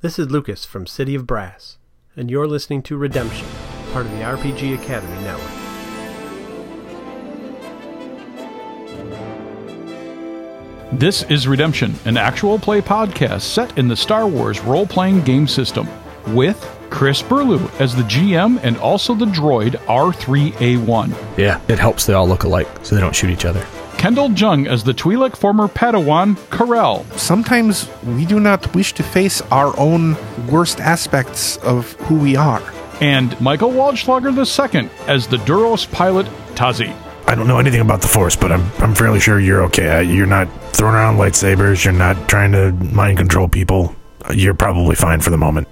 This is Lucas from City of Brass, and you're listening to Redemption, part of the RPG Academy Network. This is Redemption, an actual play podcast set in the Star Wars role-playing game system, with Chris Berlew as the GM and also the droid R3A1. Yeah, it helps they all look alike so they don't shoot each other. Kendall Jung as the Twi'lek former Padawan, Corell. Sometimes we do not wish to face our own worst aspects of who we are. And Michael Waldschlager II as the Duros pilot, Tazi. I don't know anything about the Force, but I'm fairly sure you're okay. You're not throwing around lightsabers. You're not trying to mind control people. You're probably fine for the moment.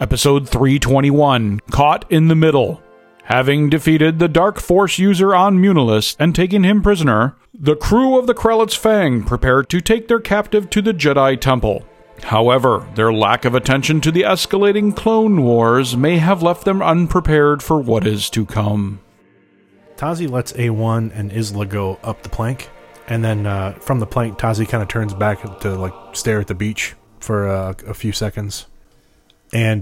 Episode 321, Caught in the Middle. Having defeated the Dark Force user on Munilist and taken him prisoner, the crew of the Krellitz Fang prepare to take their captive to the Jedi Temple. However, their lack of attention to the escalating Clone Wars may have left them unprepared for what is to come. Tazi lets A1 and Isla go up the plank, and then from the plank, Tazi kind of turns back to stare at the beach for a few seconds, and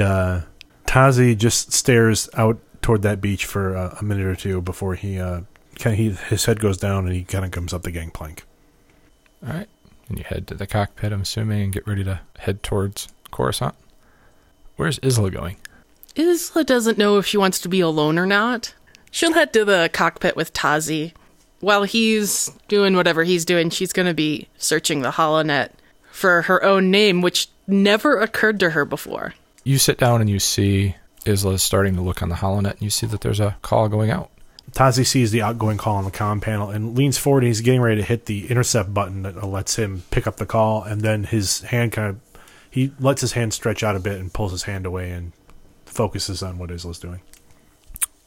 Tazi just stares out toward that beach for a minute or two before his head goes down and he kind of comes up the gangplank. All right, and you head to the cockpit, I'm assuming, and get ready to head towards Coruscant. Where's Isla going? Isla doesn't know if she wants to be alone or not. She'll head to the cockpit with Tazi. While he's doing whatever he's doing, she's going to be searching the HoloNet for her own name, which never occurred to her before. You sit down and you see Isla is starting to look on the HoloNet, and you see that there's a call going out. Tazi sees the outgoing call on the comm panel and leans forward, and he's getting ready to hit the intercept button that lets him pick up the call, and then his hand he lets his hand stretch out a bit and pulls his hand away and focuses on what Isla's doing.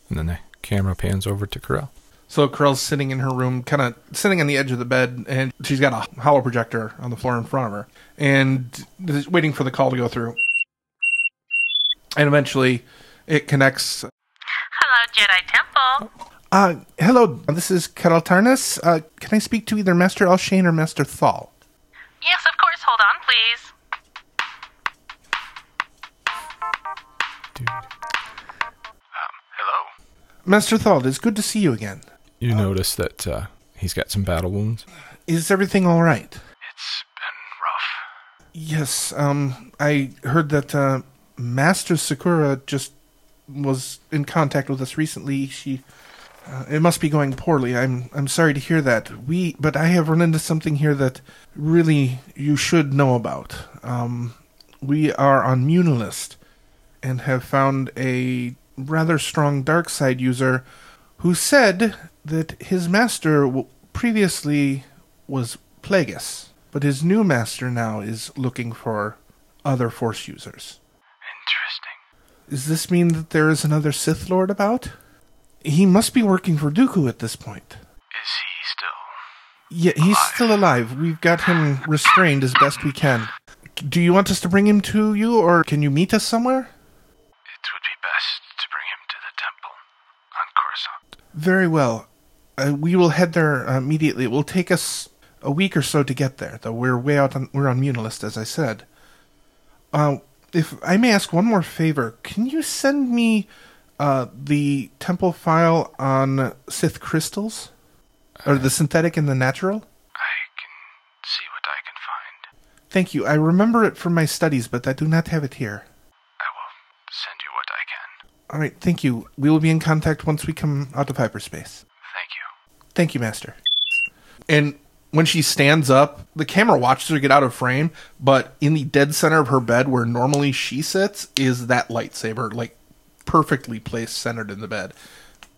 And then they camera pans over to Corell. So Corell's sitting in her room, kind of sitting on the edge of the bed, and she's got a holo projector on the floor in front of her, and is waiting for the call to go through. And eventually, it connects. Hello, Jedi Temple. Hello, this is Corell Tarnis. Can I speak to either Master Alshane or Master Thal? Yes, of course. Hold on, please. Dude. Master Thal, it's good to see you again. You notice that he's got some battle wounds. Is everything all right? It's been rough. Yes, I heard that Master Sakura just was in contact with us recently. She, it must be going poorly. I'm sorry to hear that. But I have run into something here that really you should know about. We are on Munilist and have found a rather strong dark side user who said that his master previously was Plagueis, but his new master now is looking for other Force users. Interesting. Does this mean that there is another Sith Lord about? He must be working for Dooku at this point. Is he still alive? Yeah, he's still alive. We've got him restrained as best we can. Do you want us to bring him to you, or can you meet us somewhere? It would be best to bring him to the temple on Coruscant. Very well. We will head there immediately. It will take us a week or so to get there, though we're way out on... We're on Munilist, as I said. If I may ask one more favor, can you send me the temple file on Sith crystals? Or the synthetic and the natural? I can see what I can find. Thank you. I remember it from my studies, but I do not have it here. All right, thank you. We will be in contact once we come out of hyperspace. Thank you. Thank you, Master. And when she stands up, the camera watches her get out of frame, but in the dead center of her bed where normally she sits is that lightsaber, perfectly placed, centered in the bed.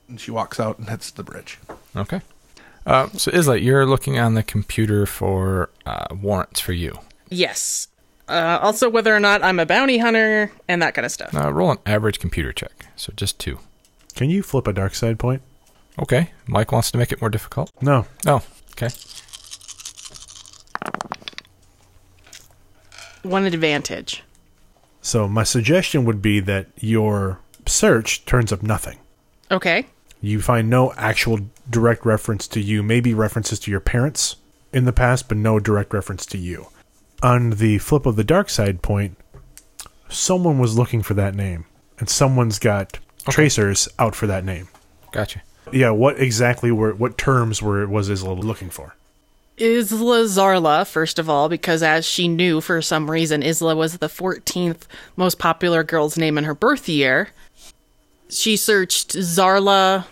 And she walks out and heads to the bridge. Okay. So, Isla, you're looking on the computer for warrants for you. Yes. Also, whether or not I'm a bounty hunter and that kind of stuff. Roll an average computer check. So just 2. Can you flip a dark side point? Okay. Mike wants to make it more difficult. No. Oh, okay. 1 advantage. So my suggestion would be that your search turns up nothing. Okay. You find no actual direct reference to you. Maybe references to your parents in the past, but no direct reference to you. On the flip of the dark side point, someone was looking for that name, and someone's got tracers out for that name. Gotcha. Yeah, what exactly were, what terms were, was Isla looking for? Isla Zarla, first of all, because as she knew, for some reason, Isla was the 14th most popular girl's name in her birth year. She searched Zarla,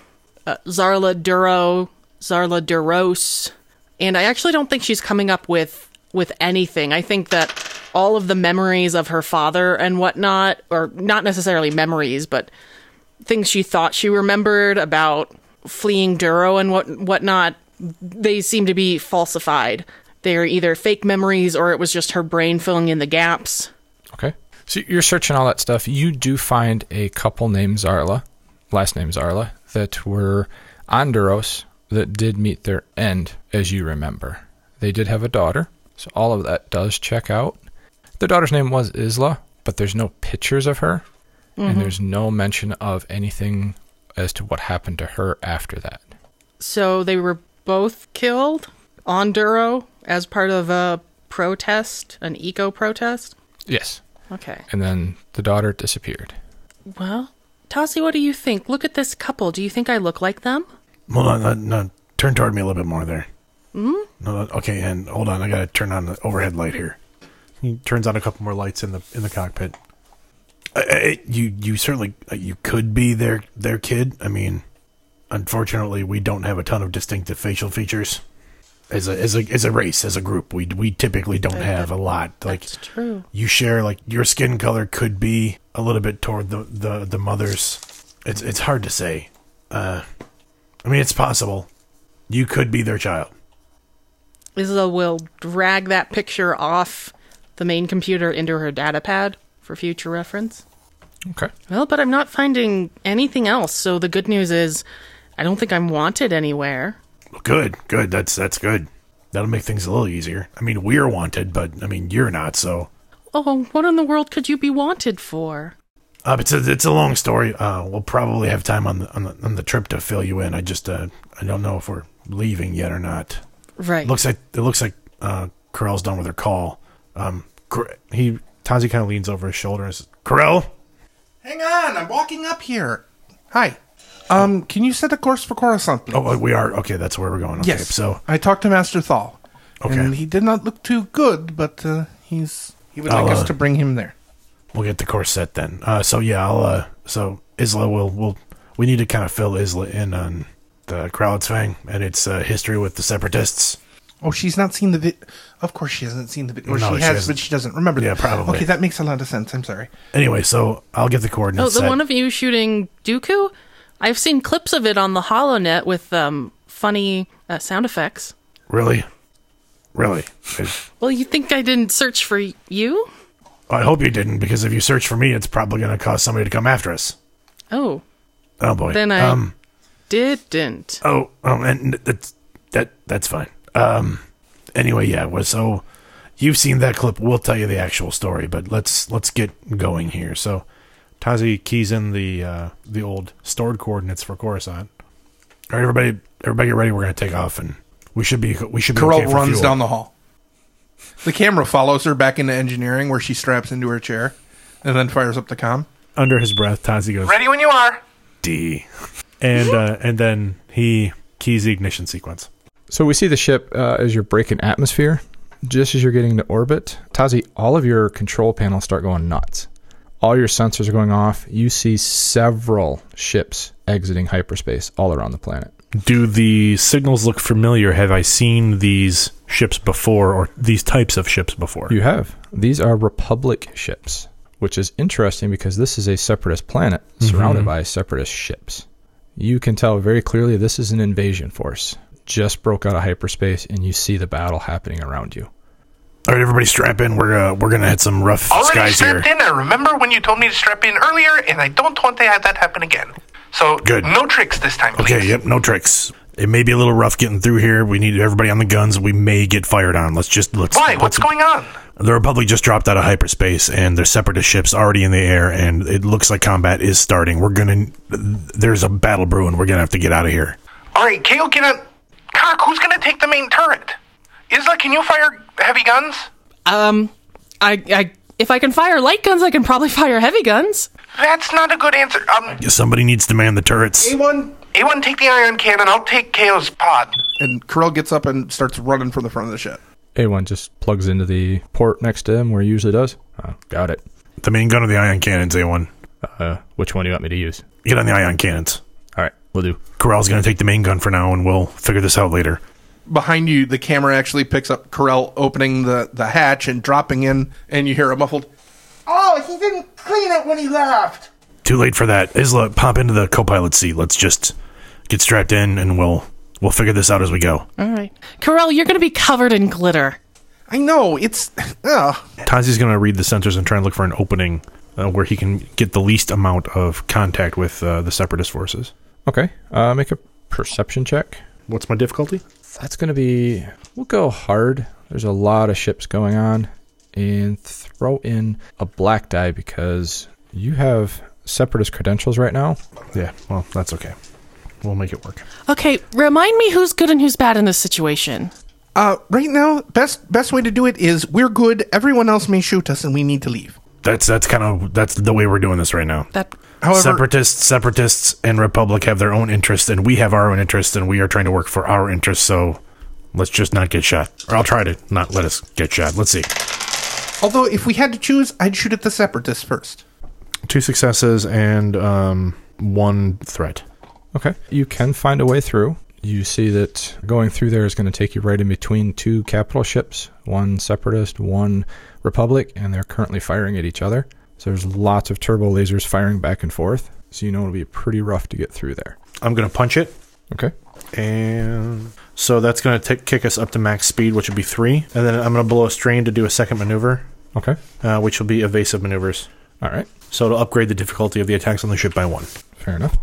Zarla Duro, Zarla Duros, and I actually don't think she's coming up with anything. I think that all of the memories of her father and whatnot, or not necessarily memories, but things she thought she remembered about fleeing Duro and whatnot, they seem to be falsified. They are either fake memories or it was just her brain filling in the gaps. Okay. So you're searching all that stuff. You do find a couple named Zarla, last name Zarla, that were on Duros that did meet their end, as you remember. They did have a daughter, so all of that does check out. Their daughter's name was Isla, but there's no pictures of her, and there's no mention of anything as to what happened to her after that. So they were both killed on Duro as part of a protest, an eco-protest? Yes. Okay. And then the daughter disappeared. Well, Tazi, what do you think? Look at this couple. Do you think I look like them? Hold on. No, turn toward me a little bit more there. No, okay, and hold on. I got to turn on the overhead light here. He turns on a couple more lights in the cockpit. You certainly, you could be their kid. I mean, unfortunately, we don't have a ton of distinctive facial features. As a race, as a group, we typically don't have a lot. Like, that's true. You share, like, your skin color could be a little bit toward the mother's. It's hard to say. I mean, it's possible. You could be their child. Isla will drag that picture off the main computer into her data pad for future reference. Okay. Well, but I'm not finding anything else, so the good news is I don't think I'm wanted anywhere. Good. That's good. That'll make things a little easier. I mean, we're wanted, but, I mean, you're not, so... Oh, what in the world could you be wanted for? It's a long story. We'll probably have time on the trip to fill you in. I just, I don't know if we're leaving yet or not. Right. It looks like Corell's done with her call. Tazi kind of leans over his shoulder and says, Corell? Hang on, I'm walking up here. Hi. Can you set a course for Coruscant, please? Oh, we are. Okay, that's where we're going. Okay, yes. So I talked to Master Thal. Okay. And he did not look too good, but he would like us to bring him there. We'll get the course set then. So Isla we need to kind of fill Isla in on the Krellitz Fang and its history with the Separatists. Oh, she's not seen the vid. Of course she hasn't seen the vid. Or no, she has, but she doesn't remember. Yeah, probably. Okay, that makes a lot of sense. I'm sorry. Anyway, so I'll get the coordinates set. Oh, the one of you shooting Dooku? I've seen clips of it on the HoloNet with funny sound effects. Really? Well, you think I didn't search for you? I hope you didn't, because if you search for me, it's probably going to cause somebody to come after us. Oh boy. Then I didn't. And that's fine. Anyway, yeah. So you've seen that clip. We'll tell you the actual story, but let's get going here. So Tazi keys in the old stored coordinates for Coruscant. All right, everybody, get ready. We're going to take off, and we should be. Corell okay runs fuel. Down the hall. The camera follows her back into engineering, where she straps into her chair and then fires up the comm. Under his breath, Tazi goes, "Ready when you are." D. And then he keys the ignition sequence. So we see the ship as you're breaking atmosphere. Just as you're getting to orbit, Tazi, all of your control panels start going nuts. All your sensors are going off. You see several ships exiting hyperspace all around the planet. Do the signals look familiar? Have I seen these ships before, or these types of ships before? You have. These are Republic ships, which is interesting because this is a Separatist planet surrounded by Separatist ships. You can tell very clearly this is an invasion force. Just broke out of hyperspace, and you see the battle happening around you. All right, everybody strap in. We're going to hit some rough skies here. Already strapped in. I remember when you told me to strap in earlier, and I don't want to have that happen again. So good. No tricks this time, please. Okay, yep, no tricks. It may be a little rough getting through here. We need everybody on the guns. We may get fired on. Why? What's going on? The Republic just dropped out of hyperspace, and their Separatist ships already in the air, and it looks like combat is starting. There's a battle brewing. We're going to have to get out of here. All right, Kale, get out. Cock, who's going to take the main turret? Isla, can you fire heavy guns? I If I can fire light guns, I can probably fire heavy guns. That's not a good answer. I guess somebody needs to man the turrets. A1, take the ion cannon. I'll take Kalo's pod. And Corell gets up and starts running from the front of the ship. A1 just plugs into the port next to him where he usually does. Oh, got it. The main gun of the ion cannons, A1. Which one do you want me to use? Get on the ion cannons. All right, we'll do. Corell's going to take the main gun for now, and we'll figure this out later. Behind you, the camera actually picks up Corell opening the hatch and dropping in, and you hear a muffled, "Oh, he didn't clean it when he left." Too late for that. Isla, pop into the co-pilot seat. Let's just get strapped in, and we'll figure this out as we go. All right. Corell, you're going to be covered in glitter. I know. It's... Tazi's going to read the sensors and try and look for an opening where he can get the least amount of contact with the Separatist forces. Okay. Make a perception check. What's my difficulty? That's going to be... We'll go hard. There's a lot of ships going on. And throw in a black die because you have Separatist credentials right now. Yeah, well, that's okay. We'll make it work. Okay, remind me who's good and who's bad in this situation. Right now, best way to do it is we're good, everyone else may shoot us, and we need to leave. That's the way we're doing this right now. However, Separatists and Republic have their own interests, and we have our own interests, and we are trying to work for our interests, so let's just not get shot. Or I'll try to not let us get shot. Let's see. Although, if we had to choose, I'd shoot at the Separatists first. 2 successes and 1 threat. Okay. You can find a way through. You see that going through there is going to take you right in between 2 capital ships, 1 Separatist, 1 Republic, and they're currently firing at each other. So there's lots of turbo lasers firing back and forth. So you know it'll be pretty rough to get through there. I'm going to punch it. Okay. And so that's going to kick us up to max speed, which would be 3. And then I'm going to blow a strain to do a second maneuver. Okay. Which will be evasive maneuvers. All right. So it'll upgrade the difficulty of the attacks on the ship by 1. Fair enough.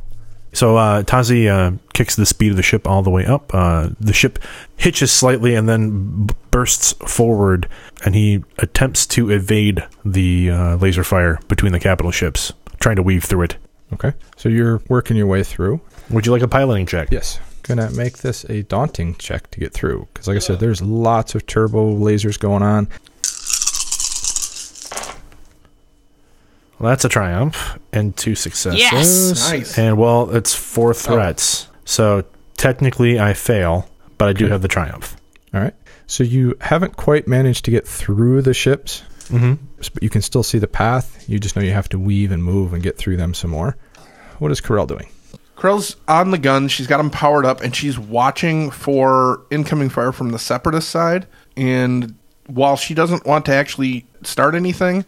So Tazi kicks the speed of the ship all the way up. The ship hitches slightly and then bursts forward, and he attempts to evade the laser fire between the capital ships, trying to weave through it. Okay. So you're working your way through. Would you like a piloting check? Yes. Gonna make this a daunting check to get through, because like I said, there's lots of turbo lasers going on. Well, that's a triumph and 2 successes. Yes! Nice. And, well, it's 4 threats. Oh. So, technically, I fail, but I do have the triumph. All right. So, you haven't quite managed to get through the ships, but you can still see the path. You just know you have to weave and move and get through them some more. What is Corell doing? Corell's on the gun. She's got them powered up, and she's watching for incoming fire from the Separatist side. And while she doesn't want to actually start anything...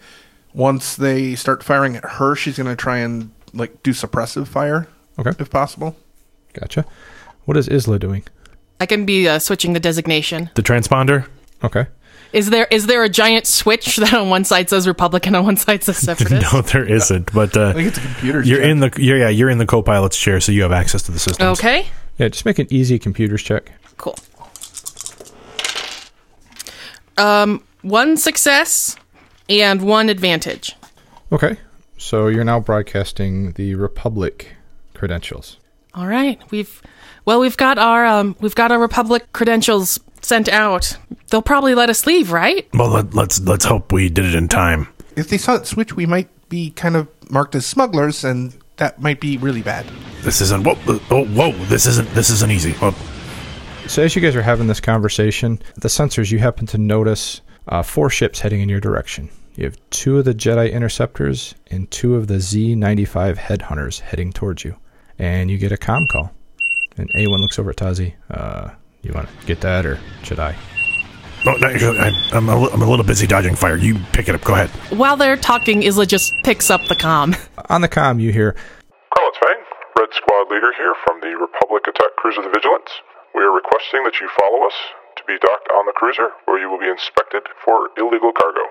Once they start firing at her, she's going to try and like do suppressive fire, if possible. Gotcha. What is Isla doing? I can be switching the designation. The transponder? Okay. Is there a giant switch that on one side says Republican, on one side says Separatist? No, there isn't. But I think it's a computer's chair. You're in the co-pilot's chair, so you have access to the system. Okay. Yeah, just make an easy computer's check. Cool. 1 success. And 1 advantage. Okay. So you're now broadcasting the Republic credentials. All right. We've got our Republic credentials sent out. They'll probably let us leave, right? Well, let's hope we did it in time. If they saw that switch, we might be kind of marked as smugglers, and that might be really bad. This isn't easy. Whoa. So as you guys are having this conversation, the sensors, you happen to notice 4 ships heading in your direction. You have 2 of the Jedi Interceptors and 2 of the Z-95 Headhunters heading towards you. And you get a comm call. And A1 looks over at Tazi. You want to get that, or should I? Oh, no, I'm a little busy dodging fire. You pick it up. Go ahead. While they're talking, Isla just picks up the comm. On the comm, you hear, "Krellitz Fang, Red Squad Leader here from the Republic Attack Cruiser the Vigilance. We are requesting that you follow us to be docked on the cruiser, where you will be inspected for illegal cargo."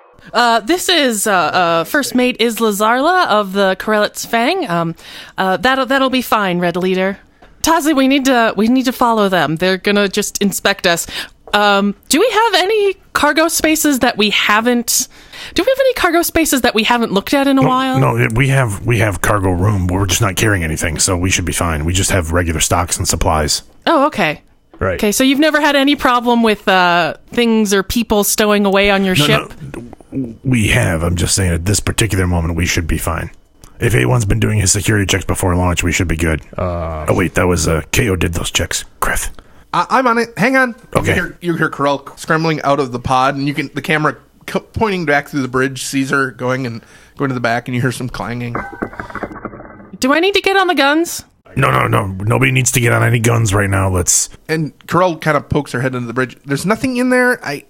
This is First Mate Isla Zarla of the Krellitz Fang. That'll be fine, Red Leader. Tazi, we need to follow them. They're gonna just inspect us. Do we have any cargo spaces that we haven't? Do we have any cargo spaces that we haven't looked at in a while? No, we have cargo room. But we're just not carrying anything, so we should be fine. We just have regular stocks and supplies. Oh, okay. Right. Okay, so you've never had any problem with things or people stowing away on your ship? No, we have. I'm just saying at this particular moment, we should be fine. If A1's been doing his security checks before launch, we should be good. Oh, wait, that was... KO did those checks. Griff. I'm on it. Hang on. Okay. You hear Corell scrambling out of the pod, and you can the camera pointing back through the bridge, sees her going to the back, and you hear some clanging. Do I need to get on the guns? No. Nobody needs to get on any guns right now. Let's... And Corell kind of pokes her head into the bridge. There's nothing in there. I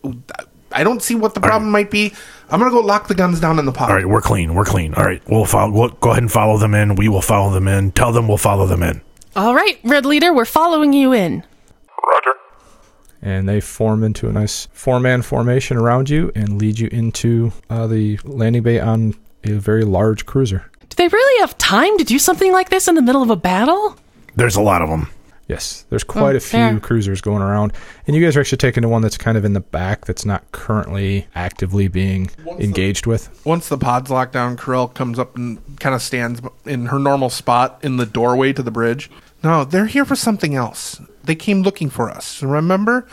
don't see what the problem might be. I'm going to go lock the guns down in the pod. All right, we're clean. We're clean. All right, we'll go ahead and follow them in. We will follow them in. Tell them we'll follow them in. All right, Red Leader, we're following you in. Roger. And they form into a nice four-man formation around you and lead you into the landing bay on a very large cruiser. Do they really have time to do something like this in the middle of a battle? There's a lot of them. Yes, there's quite a few cruisers going around. And you guys are actually taking to one that's kind of in the back that's not currently actively being engaged with. Once the pod's locked down, Corell comes up and kind of stands in her normal spot in the doorway to the bridge. No, they're here for something else. They came looking for us. Remember,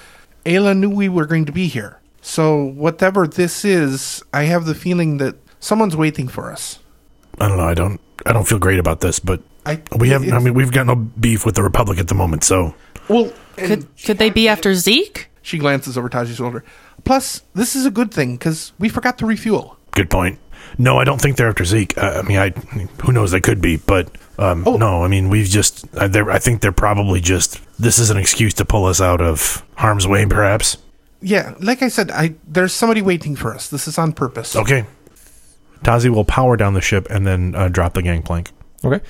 Ayla knew we were going to be here. So whatever this is, I have the feeling that someone's waiting for us. I don't know. I don't feel great about this, but... we've got no beef with the Republic at the moment, so... Well, could they be after Zeke? She glances over Taji's shoulder. Plus, this is a good thing, because we forgot to refuel. Good point. No, I don't think they're after Zeke. Who knows, they could be, but... No, I mean, we've just... I think they're probably just... This is an excuse to pull us out of harm's way, perhaps? Yeah, like I said, there's somebody waiting for us. This is on purpose. Okay. Tazi will power down the ship and then drop the gangplank. Okay.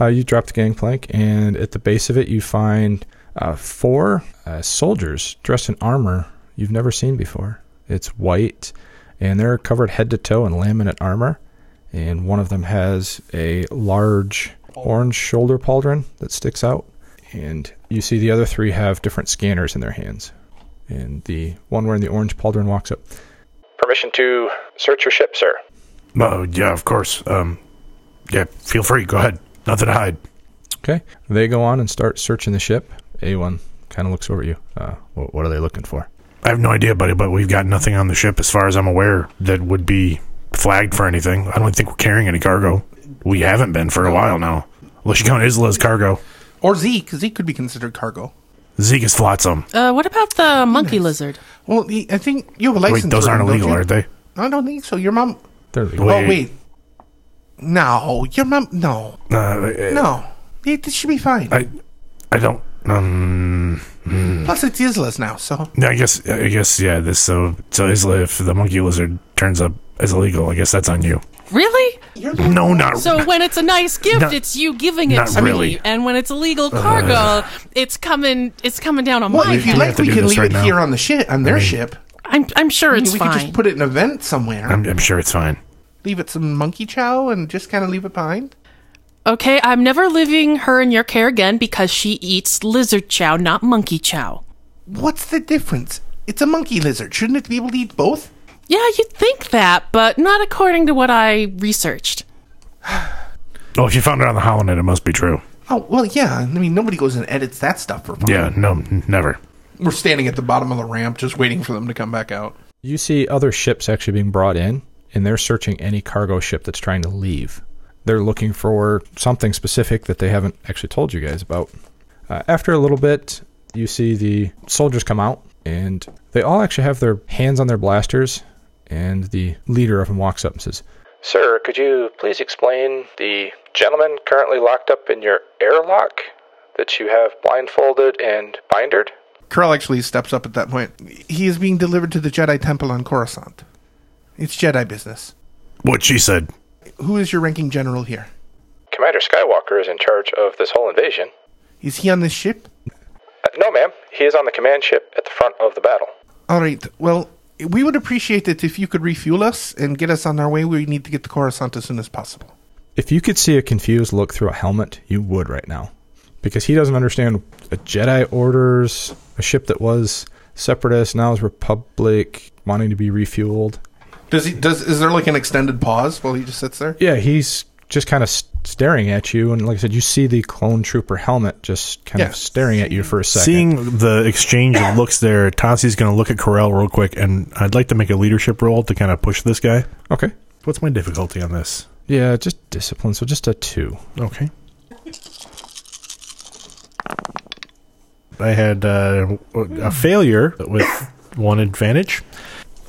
You drop the gangplank, and at the base of it, you find four soldiers dressed in armor you've never seen before. It's white, and they're covered head to toe in laminate armor, and one of them has a large orange shoulder pauldron that sticks out, and you see the other three have different scanners in their hands, and the one wearing the orange pauldron walks up. Permission to search your ship, sir. Yeah, of course. Yeah, feel free. Go ahead. Nothing to hide. Okay. They go on and start searching the ship. A1 kind of looks over at you. What are they looking for? I have no idea, buddy, but we've got nothing on the ship as far as I'm aware that would be flagged for anything. I don't think we're carrying any cargo. We haven't been for a while now. Unless you count Isla as cargo. Or Zeke. Zeke could be considered cargo. Zeke is flotsam. What about the monkey lizard? Well, I think you have a license. Wait, those aren't illegal, aren't they? I don't think so. Your mom... They're legal. Oh, wait. No, your mom... No. No. It should be fine. I don't... Plus, it's Isla's now, so... Yeah, I guess yeah, this... So Isla, if the monkey lizard turns up as illegal, I guess that's on you. Really? No, not... So when it's a nice gift, it's you giving it to me. And when it's illegal cargo, it's coming down on my... If you like, we can leave it here on the ship, on their ship. I'm sure it's fine. We could just put it in a vent somewhere. I'm sure it's fine. Leave it some monkey chow and just kind of leave it behind? Okay, I'm never leaving her in your care again because she eats lizard chow, not monkey chow. What's the difference? It's a monkey lizard. Shouldn't it be able to eat both? Yeah, you'd think that, but not according to what I researched. Oh, if you found it on the HoloNet, it must be true. Oh, well, yeah. I mean, nobody goes and edits that stuff for fun. Yeah, no, never. We're standing at the bottom of the ramp just waiting for them to come back out. You see other ships actually being brought in, and they're searching any cargo ship that's trying to leave. They're looking for something specific that they haven't actually told you guys about. After a little bit, you see the soldiers come out, and they all actually have their hands on their blasters, and the leader of them walks up and says, Sir, could you please explain the gentleman currently locked up in your airlock that you have blindfolded and bindered? Corell actually steps up at that point. He is being delivered to the Jedi Temple on Coruscant. It's Jedi business. What she said. Who is your ranking general here? Commander Skywalker is in charge of this whole invasion. Is he on this ship? No, ma'am. He is on the command ship at the front of the battle. All right. Well, we would appreciate it if you could refuel us and get us on our way. We need to get to Coruscant as soon as possible. If you could see a confused look through a helmet, you would right now. Because he doesn't understand a Jedi orders, a ship that was Separatist, now is Republic, wanting to be refueled. Is there like an extended pause while he just sits there? Yeah, he's just kind of staring at you. And like I said, you see the clone trooper helmet just kind of staring at you for a second. Seeing the exchange of looks there, Tazi's going to look at Corell real quick, and I'd like to make a leadership roll to kind of push this guy. Okay. What's my difficulty on this? Yeah, just discipline. So just a 2. Okay. I had a failure with 1 advantage.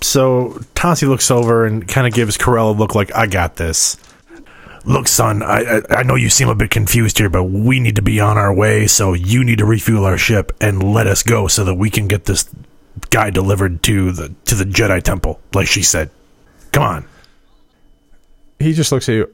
So Tazi looks over and kind of gives Corell a look like, I got this. Look, son, I know you seem a bit confused here, but we need to be on our way, so you need to refuel our ship and let us go so that we can get this guy delivered to the Jedi Temple, like she said. Come on. He just looks at you.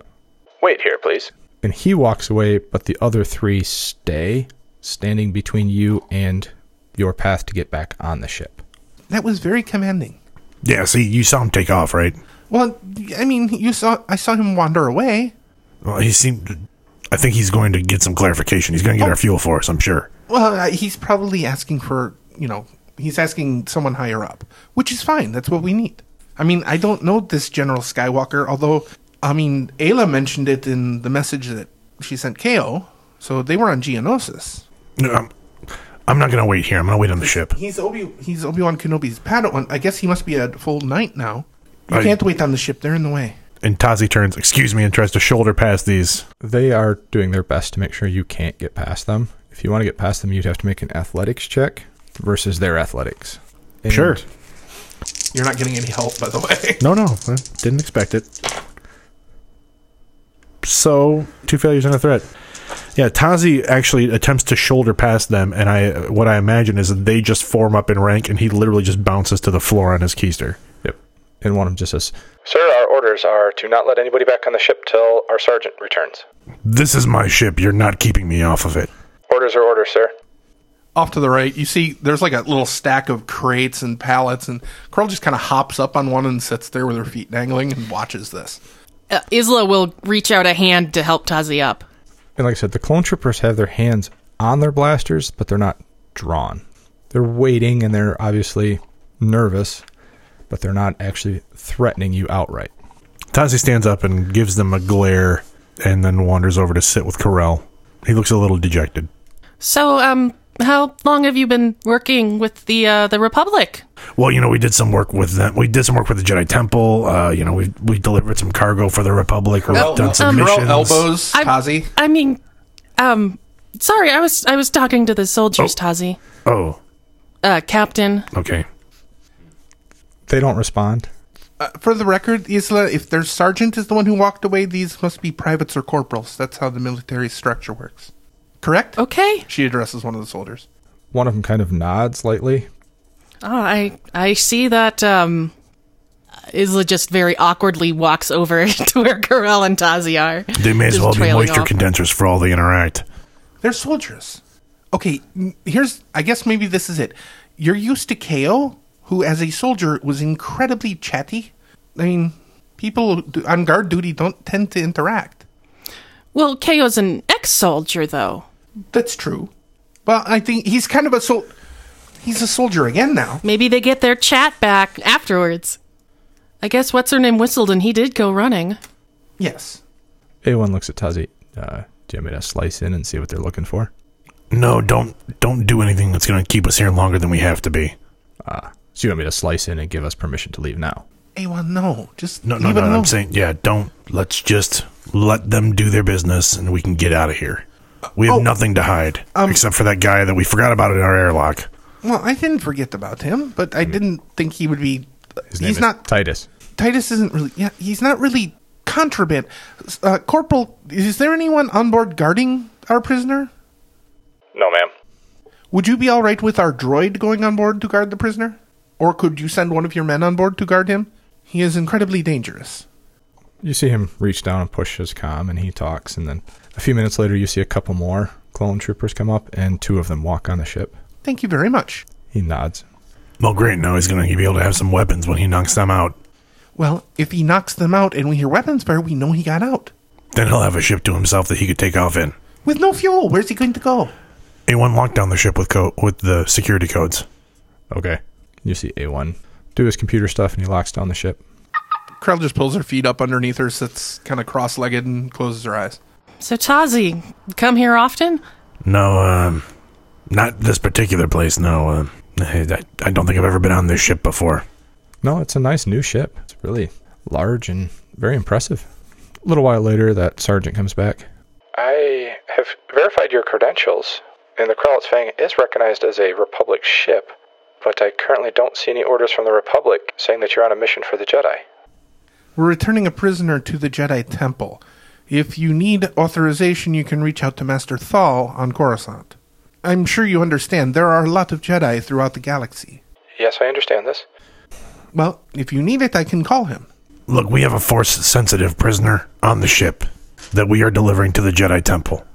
Wait here, please. And he walks away, but the other 3 stay, standing between you and your path to get back on the ship. That was very commanding. Yeah, see, you saw him take off, right? Well, I mean, I saw him wander away. Well, he seemed... I think he's going to get some clarification. He's going to get our fuel for us, I'm sure. Well, he's probably asking for, he's asking someone higher up, which is fine. That's what we need. I mean, I don't know this General Skywalker, although, I mean, Ayla mentioned it in the message that she sent Ko, so they were on Geonosis. No, I'm not going to wait here. I'm going to wait on the ship. He's Obi-Wan Kenobi's Padawan. I guess he must be a full knight now. You can't wait on the ship. They're in the way. And Tazi turns, excuse me, and tries to shoulder past these. They are doing their best to make sure you can't get past them. If you want to get past them, you'd have to make an athletics check versus their athletics. And sure. You're not getting any help, by the way. No. I didn't expect it. So, 2 failures and a threat. Yeah, Tazi actually attempts to shoulder past them, and what I imagine is that they just form up in rank, and he literally just bounces to the floor on his keister. Yep. And one of them just says, Sir, our orders are to not let anybody back on the ship till our sergeant returns. This is my ship. You're not keeping me off of it. Orders are orders, sir. Off to the right, you see there's like a little stack of crates and pallets, and Corell just kind of hops up on one and sits there with her feet dangling and watches this. Isla will reach out a hand to help Tazi up. And like I said, the clone troopers have their hands on their blasters, but they're not drawn. They're waiting, and they're obviously nervous, but they're not actually threatening you outright. Tazi stands up and gives them a glare and then wanders over to sit with Corell. He looks a little dejected. So, how long have you been working with the Republic? Well, we did some work with them. We did some work with the Jedi Temple. We delivered some cargo for the Republic. We've done some missions. Elbows, Tazi. Sorry, I was talking to the soldiers, Tazi. Oh. Captain. Okay. They don't respond. For the record, Isla, if their sergeant is the one who walked away, these must be privates or corporals. That's how the military structure works. Correct? Okay. She addresses one of the soldiers. One of them kind of nods lightly. Oh, I see that Isla just very awkwardly walks over to where Corell and Tazi are. They may as well be moisture condensers for all they interact. They're soldiers. Okay, I guess maybe this is it. You're used to Ko, who as a soldier was incredibly chatty. I mean, people on guard duty don't tend to interact. Well, Ko's an ex-soldier, though. That's true. Well, I think he's kind of he's a soldier again now. Maybe they get their chat back afterwards. I guess what's-her-name whistled, and he did go running. Yes. A1 looks at Tazi. Do you want me to slice in and see what they're looking for? No, don't do anything that's going to keep us here longer than we have to be. So you want me to slice in and give us permission to leave now? A1, no. Just leave it alone. I'm saying, let's just... let them do their business, and we can get out of here. We have nothing to hide, except for that guy that we forgot about in our airlock. Well, I didn't forget about him, but I didn't think he would be... His name is Titus. Titus isn't really... Yeah, he's not really contraband. Corporal, is there anyone on board guarding our prisoner? No, ma'am. Would you be all right with our droid going on board to guard the prisoner? Or could you send one of your men on board to guard him? He is incredibly dangerous. You see him reach down and push his comm, and he talks, and then a few minutes later you see a couple more clone troopers come up, and 2 of them walk on the ship. Thank you very much. He nods. Well, great, now he's going to be able to have some weapons when he knocks them out. Well, if he knocks them out and we hear weapons fire, we know he got out. Then he'll have a ship to himself that he could take off in. With no fuel, where's he going to go? A1 locked down the ship with the security codes. Okay. You see A1 do his computer stuff, and he locks down the ship. Krell just pulls her feet up underneath her, sits kind of cross-legged, and closes her eyes. So, Tazi, come here often? No, not this particular place, no. I don't think I've ever been on this ship before. No, it's a nice new ship. It's really large and very impressive. A little while later, that sergeant comes back. I have verified your credentials, and the Krellitz Fang is recognized as a Republic ship, but I currently don't see any orders from the Republic saying that you're on a mission for the Jedi. We're returning a prisoner to the Jedi Temple. If you need authorization, you can reach out to Master Thal on Coruscant. I'm sure you understand, there are a lot of Jedi throughout the galaxy. Yes, I understand this. Well, if you need it, I can call him. Look, we have a Force-sensitive prisoner on the ship that we are delivering to the Jedi Temple.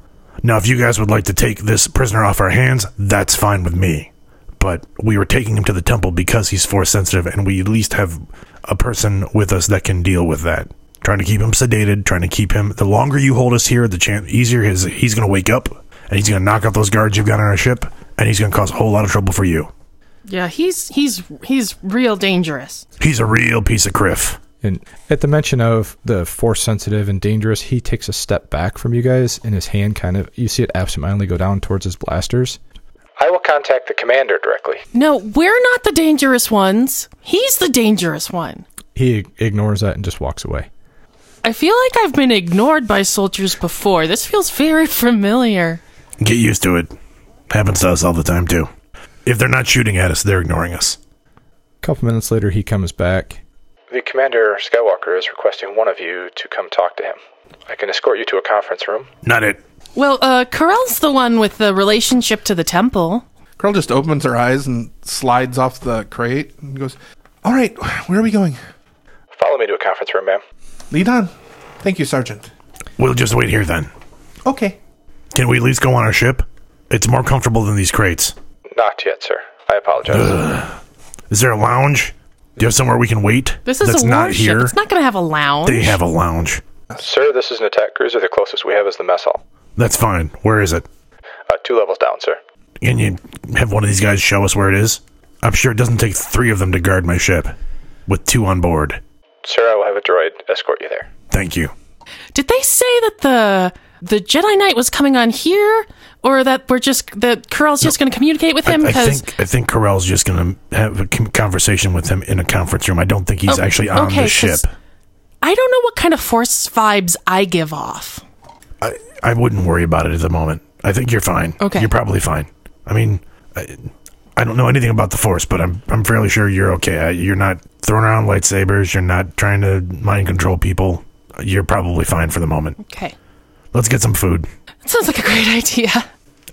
Now, if you guys would like to take this prisoner off our hands, that's fine with me. But we were taking him to the temple because he's Force-sensitive, and we at least have a person with us that can deal with that. Trying to keep him sedated, trying to keep him... The longer you hold us here, the easier he's going to wake up, and he's going to knock out those guards you've got on our ship, and he's going to cause a whole lot of trouble for you. Yeah, he's real dangerous. He's a real piece of criff. And at the mention of the Force-sensitive and dangerous, he takes a step back from you guys, and his hand kind of... You see it absentmindedly go down towards his blasters. I will contact the commander directly. No, we're not the dangerous ones. He's the dangerous one. He ignores that and just walks away. I feel like I've been ignored by soldiers before. This feels very familiar. Get used to it. Happens to us all the time, too. If they're not shooting at us, they're ignoring us. A couple minutes later, he comes back. The Commander Skywalker is requesting one of you to come talk to him. I can escort you to a conference room. Not it. Well, Corell's the one with the relationship to the temple. Corell just opens her eyes and slides off the crate and goes, "All right, where are we going?" Follow me to a conference room, ma'am. Lead on. Thank you, Sergeant. We'll just wait here then. Okay. Can we at least go on our ship? It's more comfortable than these crates. Not yet, sir. I apologize. Is there a lounge? Do you have somewhere we can wait? This is a warship. Here? It's not going to have a lounge. They have a lounge. Sir, this is an attack cruiser. The closest we have is the mess hall. That's fine. Where is it? 2 levels down, sir. Can you have one of these guys show us where it is? I'm sure it doesn't take 3 of them to guard my ship, with 2 on board. Sir, I will have a droid escort you there. Thank you. Did they say that the Jedi Knight was coming on here, or that Corell's just going to communicate with him? I think Corell's just going to have a conversation with him in a conference room. I don't think he's actually on the ship. I don't know what kind of Force vibes I give off. I wouldn't worry about it at the moment. I think you're fine. Okay. You're probably fine. I mean, I don't know anything about the Force, but I'm fairly sure you're okay. You're not throwing around lightsabers. You're not trying to mind control people. You're probably fine for the moment. Okay. Let's get some food. That sounds like a great idea.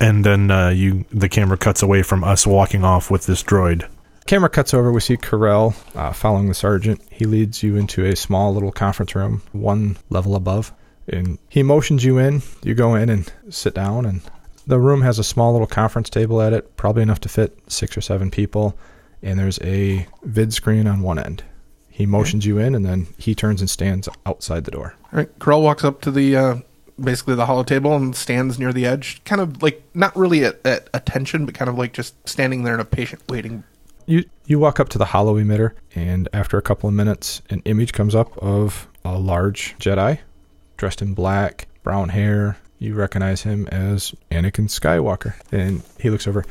And then the camera cuts away from us walking off with this droid. Camera cuts over. We see Corell following the sergeant. He leads you into a small little conference room, 1 level above. And he motions you in. You go in and sit down, and the room has a small little conference table at it, probably enough to fit 6 or 7 people, and there's a vid screen on one end. He motions you in, and then he turns and stands outside the door. All right, Corell walks up to the basically the hollow table and stands near the edge, kind of like not really at attention, but kind of like just standing there in a patient waiting. You walk up to the hollow emitter, and after a couple of minutes, an image comes up of a large Jedi, dressed in black, brown hair. You recognize him as Anakin Skywalker. And he looks over. I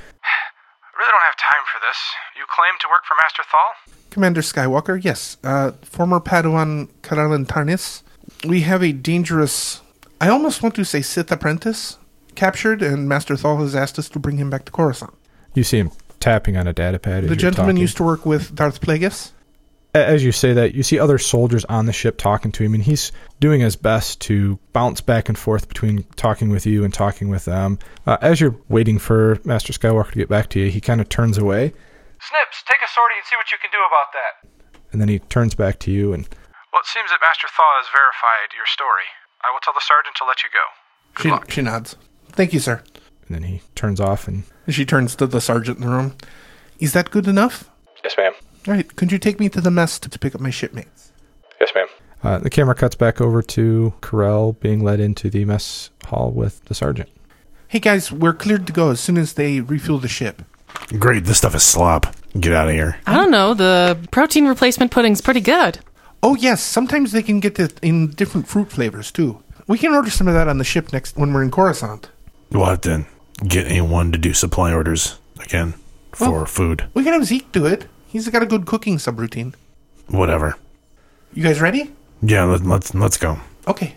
really don't have time for this. You claim to work for Master Thal? Commander Skywalker, yes. Former Padawan Corell Tarnis. We have a dangerous, I almost want to say Sith apprentice, captured, and Master Thal has asked us to bring him back to Coruscant. You see him tapping on a datapad. The gentleman used to work with Darth Plagueis. As you say that, you see other soldiers on the ship talking to him, and he's doing his best to bounce back and forth between talking with you and talking with them. As you're waiting for Master Skywalker to get back to you, he kind of turns away. Snips, take a sortie and see what you can do about that. And then he turns back to you and... Well, it seems that Master Thaw has verified your story. I will tell the sergeant to let you go. Good luck. She nods. Thank you, sir. And then he turns off and... She turns to the sergeant in the room. Is that good enough? Yes, ma'am. All right, could you take me to the mess to pick up my shipmates? Yes, ma'am. The camera cuts back over to Corell being led into the mess hall with the sergeant. Hey, guys, we're cleared to go as soon as they refuel the ship. Great, this stuff is slop. Get out of here. I don't know, the protein replacement pudding's pretty good. Oh, yes. Sometimes they can get it in different fruit flavors, too. We can order some of that on the ship next when we're in Coruscant. We'll have to get anyone to do supply orders again for food. We can have Zeke do it. He's got a good cooking subroutine. Whatever. You guys ready? Yeah, let's go. Okay.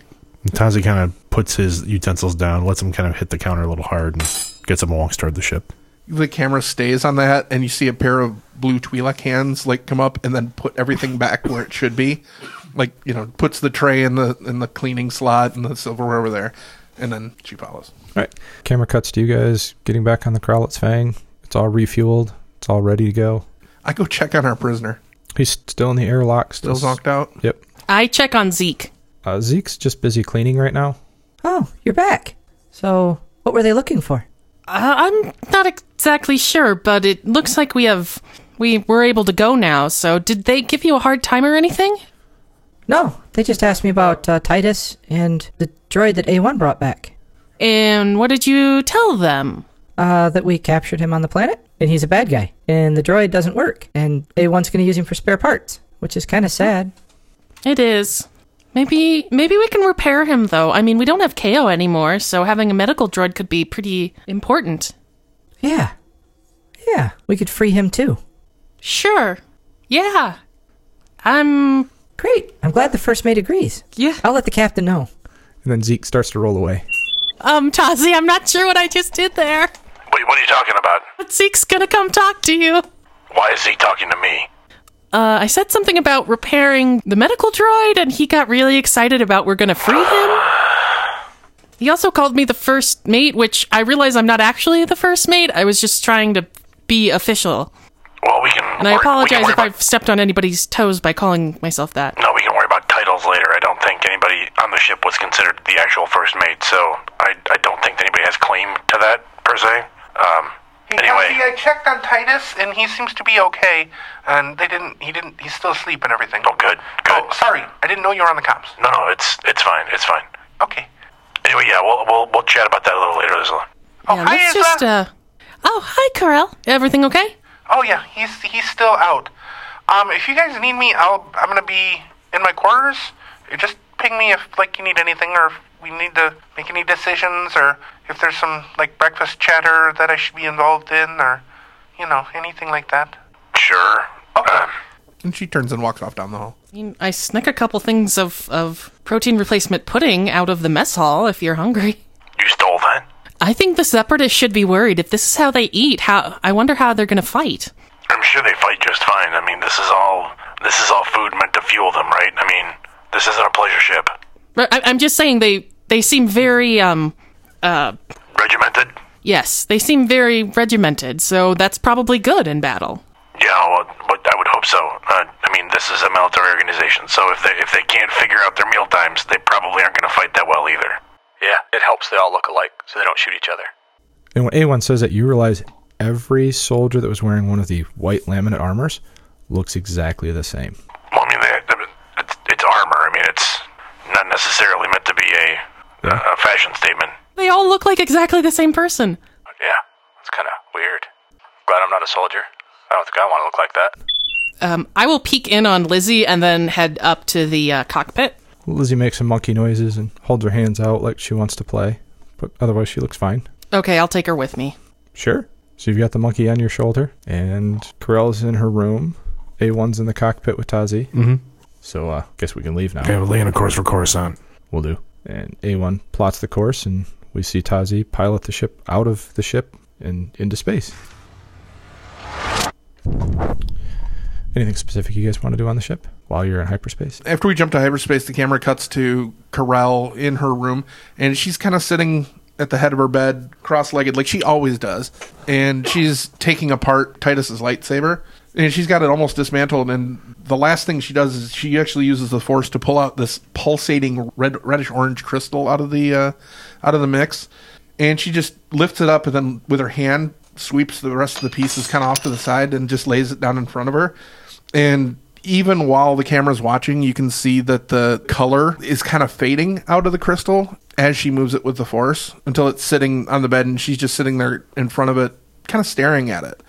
Tazi kind of puts his utensils down, lets him kind of hit the counter a little hard, and gets him walks toward the ship. The camera stays on that, and you see a pair of blue Twi'lek hands like come up and then put everything back where it should be. Like, you know, puts the tray in the cleaning slot and the silverware over there, and then she follows. All right. Camera cuts to you guys getting back on the Krellitz Fang. It's all refueled. It's all ready to go. I go check on our prisoner. He's still in the airlock. Still knocked out? Yep. I check on Zeke. Zeke's just busy cleaning right now. Oh, you're back. So, what were they looking for? I'm not exactly sure, but it looks like we were able to go now. So, did they give you a hard time or anything? No, they just asked me about Titus and the droid that A1 brought back. And what did you tell them? That we captured him on the planet, and he's a bad guy, and the droid doesn't work, and A1's going to use him for spare parts, which is kind of sad. It is. Maybe we can repair him, though. I mean, we don't have KO anymore, so having a medical droid could be pretty important. Yeah. Yeah. We could free him, too. Sure. Yeah. Great. I'm glad the first mate agrees. Yeah. I'll let the captain know. And then Zeke starts to roll away. Tazi, I'm not sure what I just did there. Wait, what are you talking about? But Zeke's gonna come talk to you. Why is he talking to me? I said something about repairing the medical droid, and he got really excited about we're going to free him. He also called me the first mate, which I realize I'm not actually the first mate. I was just trying to be official. Well, we can... And I apologize if I've stepped on anybody's toes by calling myself that. No, we can worry about titles later. I don't think anybody on the ship was considered the actual first mate, so I don't think anybody has claim to that, per se. Anyway, I checked on Titus, and he seems to be okay. And he's still asleep and everything. Oh, good. Oh, sorry, I didn't know you were on the comms. No, it's fine. Okay. Anyway, yeah, we'll chat about that a little later, Isla. Oh, yeah, hi, Isla. Oh, hi, Corell. Everything okay? Oh, yeah, he's still out. If you guys need me, I'm gonna be in my quarters. Just ping me if you need anything or if we need to make any decisions or if there's some breakfast chatter that I should be involved in or anything like that. Sure. Okay. And she turns and walks off down the hall. I snuck a couple things of protein replacement pudding out of the mess hall if you're hungry. You stole that? I think the Separatists should be worried. If this is how they eat, I wonder how they're going to fight. I'm sure they fight just fine. I mean, this is all food meant to fuel them, right? I mean, this isn't a pleasure ship. I'm just saying they seem very, regimented? Yes, they seem very regimented, so that's probably good in battle. Yeah, well, I would hope so. This is a military organization, so if they can't figure out their meal times, they probably aren't going to fight that well either. Yeah, it helps they all look alike, so they don't shoot each other. And when A1 says that, you realize every soldier that was wearing one of the white laminate armors looks exactly the same. Well, it's armor. It's not necessarily meant to be a fashion statement. They all look like exactly the same person. Yeah, that's kind of weird. Glad I'm not a soldier. I don't think I want to look like that. I will peek in on Lizzie and then head up to the cockpit. Lizzie makes some monkey noises and holds her hands out like she wants to play, but otherwise she looks fine. Okay, I'll take her with me. Sure. So you've got the monkey on your shoulder, and Corell's in her room. A1's in the cockpit with Tazi. Mm-hmm. So I guess we can leave now. Okay, we're laying a course for Coruscant. We'll do. And A1 plots the course, and we see Tazi pilot the ship out of the ship and into space. Anything specific you guys want to do on the ship while you're in hyperspace? After we jump to hyperspace, the camera cuts to Corell in her room, and she's kind of sitting at the head of her bed, cross-legged, like she always does. And she's taking apart Titus's lightsaber, and she's got it almost dismantled, and the last thing she does is she actually uses the Force to pull out this pulsating reddish-orange crystal out of the mix, and she just lifts it up and then with her hand sweeps the rest of the pieces kind of off to the side and just lays it down in front of her. And even while the camera's watching, you can see that the color is kind of fading out of the crystal as she moves it with the Force until it's sitting on the bed, and she's just sitting there in front of it, kind of staring at it.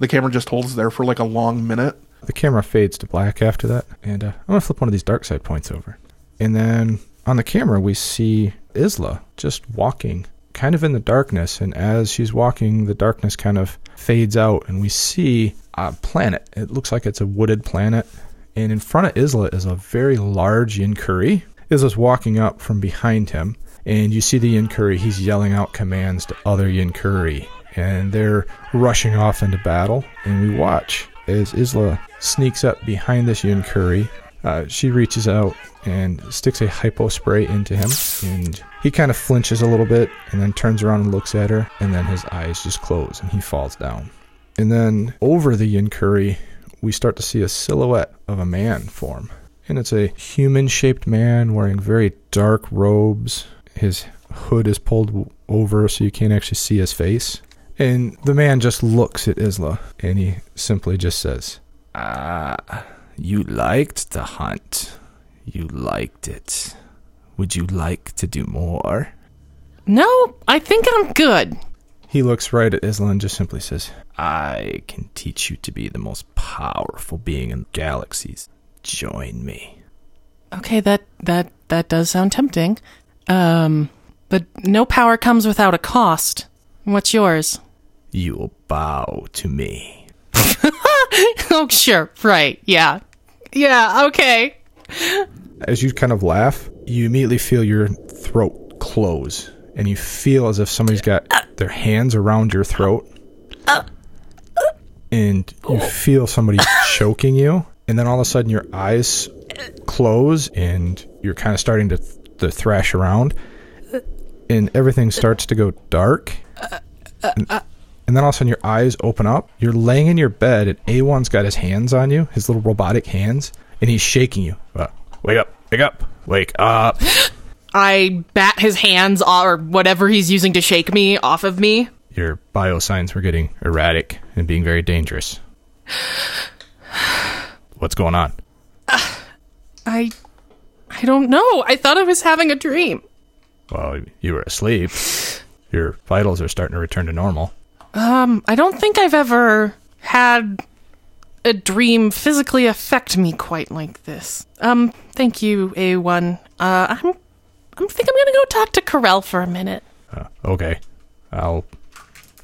The camera just holds there for a long minute, The camera fades to black after that. And I'm going to flip one of these dark side points over. And then on the camera, we see Isla just walking kind of in the darkness. And as she's walking, the darkness kind of fades out. And we see a planet. It looks like it's a wooded planet. And in front of Isla is a very large Yen Kuri. Isla's walking up from behind him. And you see the Yen Kuri. He's yelling out commands to other Yen Kuri. And they're rushing off into battle. And we watch as Isla sneaks up behind this Yen Kuri. She reaches out and sticks a hypo spray into him. And he kind of flinches a little bit and then turns around and looks at her. And then his eyes just close and he falls down. And then over the Yen Kuri, we start to see a silhouette of a man form. And it's a human-shaped man wearing very dark robes. His hood is pulled over so you can't actually see his face. And the man just looks at Isla, and he simply just says, "You liked the hunt. You liked it. Would you like to do more?" "No, I think I'm good." He looks right at Isla and just simply says, "I can teach you to be the most powerful being in the galaxies. Join me." Okay, that does sound tempting. But no power comes without a cost. What's yours? "You will bow to me." Oh, sure. Right. Yeah. Yeah. Okay. As you kind of laugh, you immediately feel your throat close, and you feel as if somebody's got their hands around your throat, and you feel somebody choking you, and then all of a sudden your eyes close, and you're kind of starting to thrash around, and everything starts to go dark. And then all of a sudden your eyes open up. You're laying in your bed and A1's got his hands on you, his little robotic hands, and he's shaking you. "Wake up, wake up, wake up." I bat his hands or whatever he's using to shake me off of me. Your biosigns were getting erratic and being very dangerous. "What's going on?" I don't know. I thought I was having a dream." "Well, you were asleep. Your vitals are starting to return to normal." I don't think I've ever had a dream physically affect me quite like this. Thank you, A1. I think I'm gonna go talk to Corell for a minute." Okay. I'll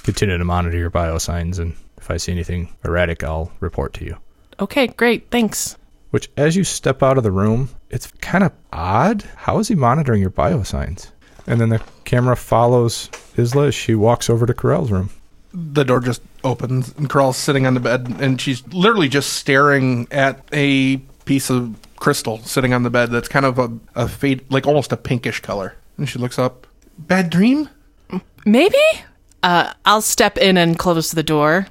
continue to monitor your biosigns, and if I see anything erratic, I'll report to you." "Okay, great, thanks." Which, as you step out of the room, it's kind of odd. How is he monitoring your biosigns? And then the camera follows Isla as she walks over to Corell's room. The door just opens, and Corell's sitting on the bed, and she's literally just staring at a piece of crystal sitting on the bed that's kind of a fade, like almost a pinkish color. And she looks up. "Bad dream?" "Maybe?" I'll step in and close the door.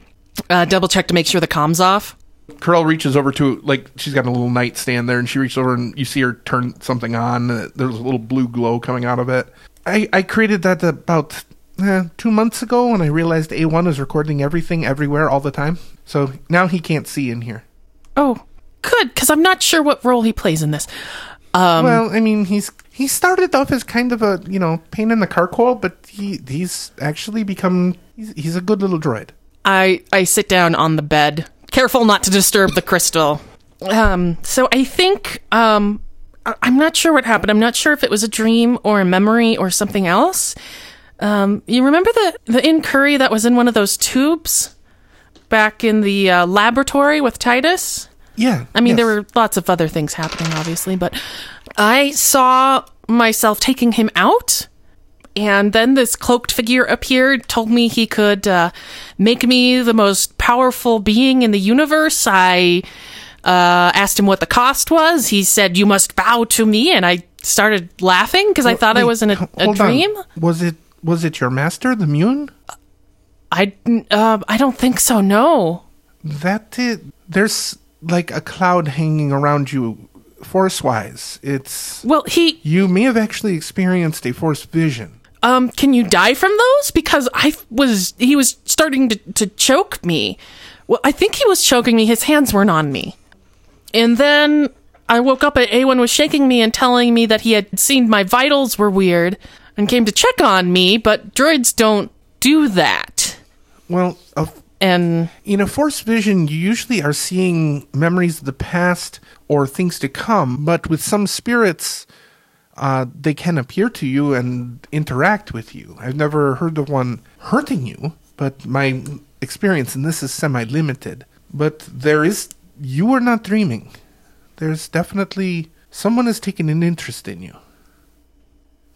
Double check to make sure the comm's off. Corell reaches over to, like, she's got a little nightstand there, and she reaches over and you see her turn something on. There's a little blue glow coming out of it. I created that about 2 months ago, and I realized A1 is recording everything, everywhere, all the time. So now he can't see in here." "Oh, good, because I'm not sure what role he plays in this." Well, I mean, he started off as kind of a, pain in the carcoal, but he's actually become, he's a good little droid." I sit down on the bed, careful not to disturb the crystal. So I think, I'm not sure what happened. I'm not sure if it was a dream or a memory or something else. You remember the Yen Kuri that was in one of those tubes back in the laboratory with Titus? Yeah. I mean, yes. There were lots of other things happening, obviously, but I saw myself taking him out, and then this cloaked figure appeared, told me he could make me the most powerful being in the universe. I asked him what the cost was. He said, "You must bow to me," and I started laughing because I thought I was in a dream. Was it your master, the Mune? I don't think so. No. There's like a cloud hanging around you, force-wise. You may have actually experienced a force vision. Can you die from those? Because he was starting to choke me. Well, I think he was choking me. His hands weren't on me. And then I woke up and A1 was shaking me and telling me that he had seen my vitals were weird and came to check on me, but droids don't do that. Well, And in a Force vision, you usually are seeing memories of the past or things to come, but with some spirits, they can appear to you and interact with you. I've never heard of one hurting you, but my experience in this is semi-limited. But there is, you are not dreaming. There's definitely, someone has taken an interest in you.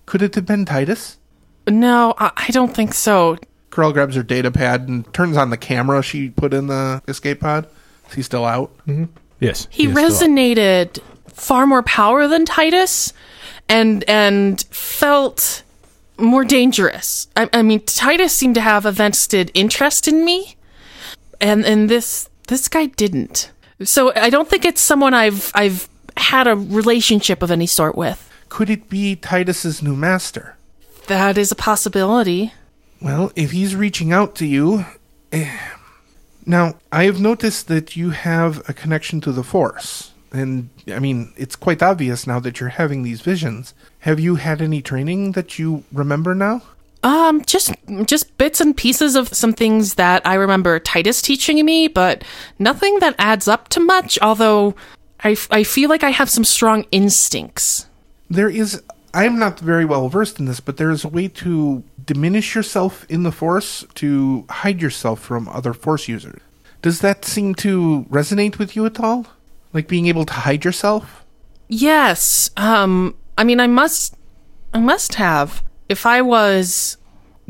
Could it have been Titus? No, I don't think so. Corell grabs her data pad and turns on the camera she put in the escape pod. Is he still out? Mm-hmm. Yes. He resonated far more power than Titus and felt more dangerous. I mean, Titus seemed to have a vested interest in me, and this guy didn't. So I don't think it's someone I've had a relationship of any sort with. Could it be Titus's new master? That is a possibility. Well, if he's reaching out to you... Now, I have noticed that you have a connection to the Force. And, I mean, it's quite obvious now that you're having these visions. Have you had any training that you remember now? Just bits and pieces of some things that I remember Titus teaching me, but nothing that adds up to much, although I feel like I have some strong instincts. There is... I'm not very well versed in this, but there is a way to diminish yourself in the Force to hide yourself from other Force users. Does that seem to resonate with you at all? Like being able to hide yourself? Yes. I mean, I must have. If I was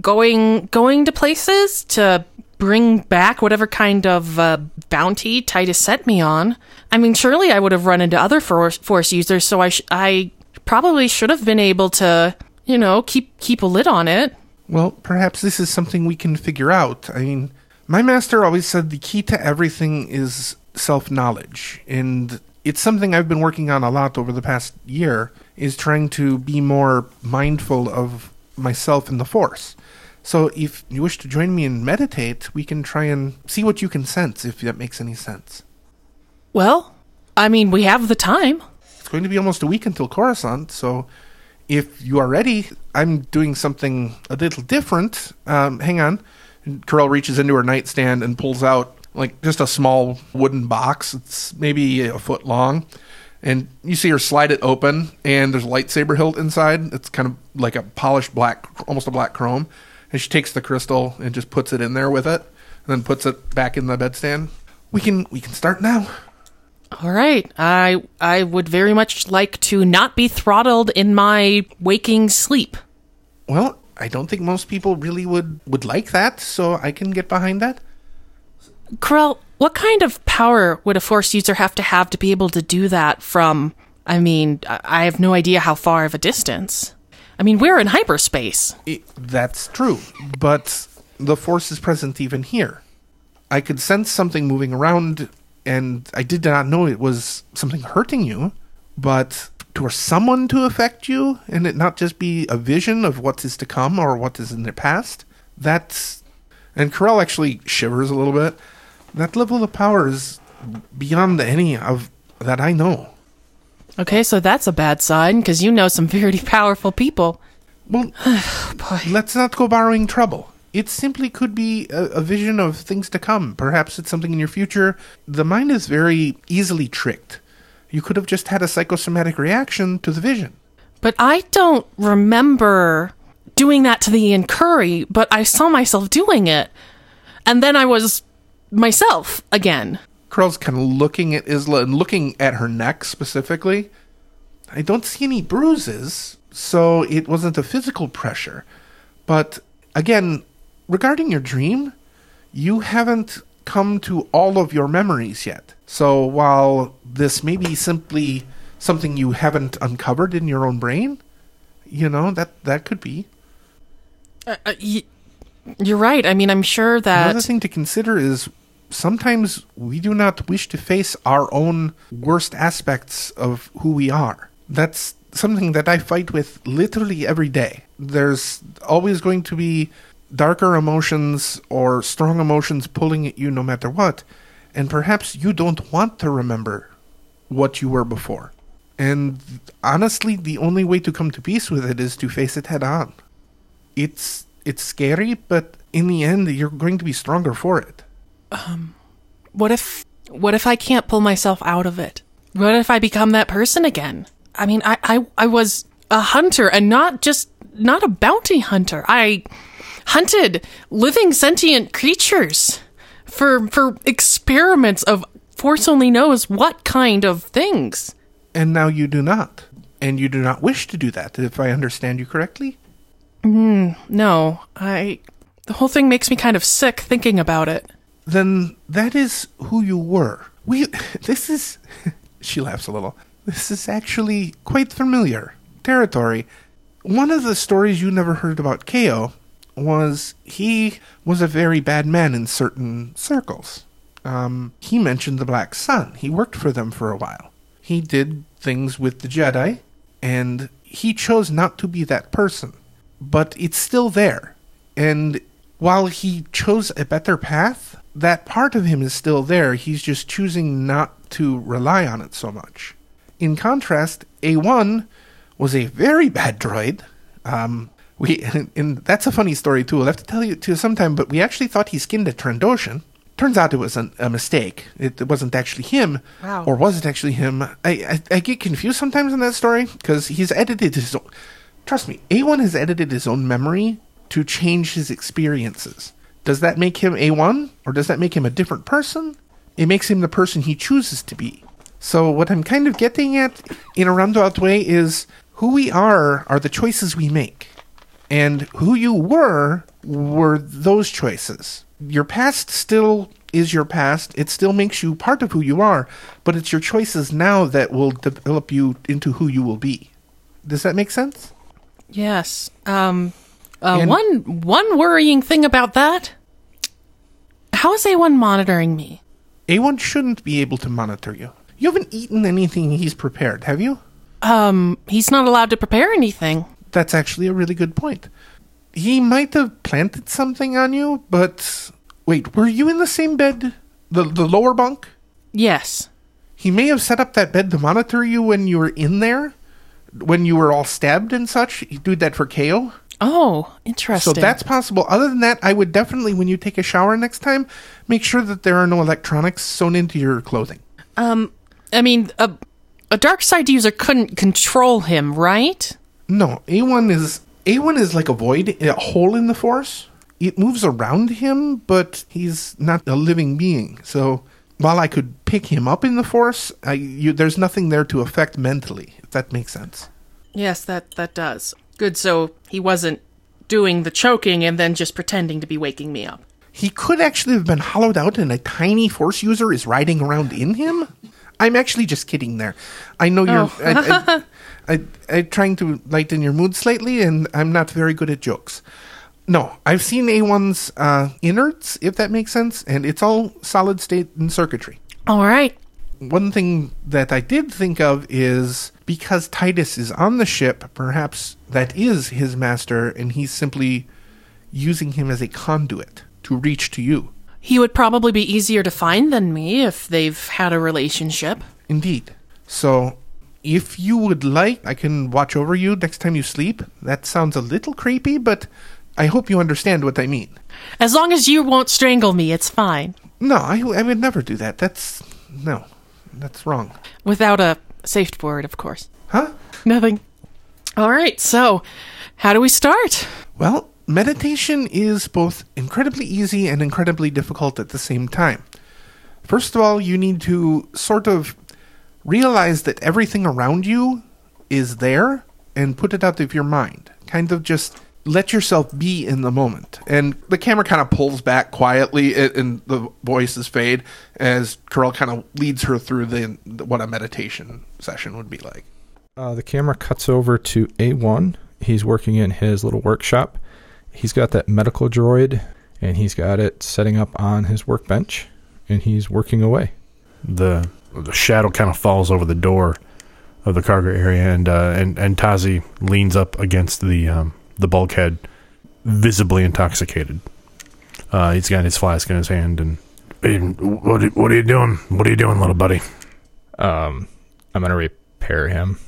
going to places to bring back whatever kind of bounty Titus sent me on, I mean, surely I would have run into other Force users, so I probably should have been able to, you know, keep a lid on it. Well, perhaps this is something we can figure out. I mean, my master always said the key to everything is self-knowledge. And it's something I've been working on a lot over the past year, is trying to be more mindful of myself and the Force. So if you wish to join me and meditate, we can try and see what you can sense, if that makes any sense. Well, I mean, we have the time. Going to be almost a week until Coruscant, so if you are ready, I'm doing something a little different. Hang on. And Corell reaches into her nightstand and pulls out, like, just a small wooden box. It's maybe a foot long. And you see her slide it open, and there's a lightsaber hilt inside. It's kind of like a polished black, almost a black chrome. And she takes the crystal and just puts it in there with it, and then puts it back in the bedstand. We can start now. All right. I would very much like to not be throttled in my waking sleep. Well, I don't think most people really would like that, so I can get behind that. Corell, what kind of power would a Force user have to be able to do that from, I mean, I have no idea how far of a distance. I mean, we're in hyperspace. That's true, but the Force is present even here. I could sense something moving around, and I did not know it was something hurting you, but for someone to affect you and it not just be a vision of what is to come or what is in the past, that's... And Corell actually shivers a little bit. That level of power is beyond any of that I know. Okay, so that's a bad sign, because you know some very powerful people. Well, let's not go borrowing trouble. It simply could be a vision of things to come. Perhaps it's something in your future. The mind is very easily tricked. You could have just had a psychosomatic reaction to the vision. But I don't remember doing that to the Yen Kuri, but I saw myself doing it. And then I was myself again. Corell's kind of looking at Isla and looking at her neck specifically. I don't see any bruises, so it wasn't a physical pressure. But again... Regarding your dream, you haven't come to all of your memories yet. So while this may be simply something you haven't uncovered in your own brain, you know, that could be. You're right. I mean, I'm sure that... Another thing to consider is sometimes we do not wish to face our own worst aspects of who we are. That's something that I fight with literally every day. There's always going to be... darker emotions or strong emotions pulling at you no matter what, and perhaps you don't want to remember what you were before. And honestly, the only way to come to peace with it is to face it head on. It's scary, but in the end, you're going to be stronger for it. What if I can't pull myself out of it? What if I become that person again? I mean, I was a hunter, and not a bounty hunter. I hunted living sentient creatures for experiments of Force only knows what kind of things. And now you do not. And you do not wish to do that, if I understand you correctly? No. The whole thing makes me kind of sick thinking about it. Then that is who you were. She laughs a little. This is actually quite familiar territory. One of the stories you never heard about Kao was he was a very bad man in certain circles. He mentioned the Black Sun. He worked for them for a while. He did things with the Jedi, and he chose not to be that person. But it's still there. And while he chose a better path, that part of him is still there. He's just choosing not to rely on it so much. In contrast, A1 was a very bad droid. And that's a funny story, too. I'll have to tell you, too, sometime, but we actually thought he skinned a Trandoshan. Turns out it was a mistake. It wasn't actually him. Wow. Or was it actually him? I get confused sometimes in that story, because he's edited his own... Trust me, A1 has edited his own memory to change his experiences. Does that make him A1? Or does that make him a different person? It makes him the person he chooses to be. So what I'm kind of getting at, in a roundabout way, is who we are the choices we make. And who you were those choices. Your past still is your past. It still makes you part of who you are, but it's your choices now that will develop you into who you will be. Does that make sense? Yes. One worrying thing about that, how is A1 monitoring me? A1 shouldn't be able to monitor you. You haven't eaten anything he's prepared, have you? He's not allowed to prepare anything. That's actually a really good point. He might have planted something on you, but... Wait, were you in the same bed? The lower bunk? Yes. He may have set up that bed to monitor you when you were in there? When you were all stabbed and such? He did that for KO? Oh, interesting. So that's possible. Other than that, I would definitely, when you take a shower next time, make sure that there are no electronics sewn into your clothing. I mean, a dark side user couldn't control him, right? No, A1 is like a void, a hole in the Force. It moves around him, but he's not a living being. So while I could pick him up in the Force, there's nothing there to affect mentally, if that makes sense. Yes, that does. Good, so he wasn't doing the choking and then just pretending to be waking me up. He could actually have been hollowed out and a tiny Force user is riding around in him. I'm actually just kidding there. I know you're... I'm trying to lighten your mood slightly, and I'm not very good at jokes. No, I've seen A1's innards, if that makes sense, and it's all solid state and circuitry. All right. One thing that I did think of is because Titus is on the ship, perhaps that is his master, and he's simply using him as a conduit to reach to you. He would probably be easier to find than me if they've had a relationship. Indeed. So... If you would like, I can watch over you next time you sleep. That sounds a little creepy, but I hope you understand what I mean. As long as you won't strangle me, it's fine. No, I would never do that. That's wrong. Without a safe word, of course. Huh? Nothing. All right, so how do we start? Well, meditation is both incredibly easy and incredibly difficult at the same time. First of all, you need to sort of realize that everything around you is there and put it out of your mind. Kind of just let yourself be in the moment. And the camera kind of pulls back quietly and the voices fade as Corell kind of leads her through what a meditation session would be like. The camera cuts over to A1. He's working in his little workshop. He's got that medical droid and he's got it setting up on his workbench and he's working away. The shadow kind of falls over the door of the cargo area, and Tazi leans up against the bulkhead, visibly intoxicated. He's got his flask in his hand, and hey, what are you doing? What are you doing, little buddy? I'm gonna repair him.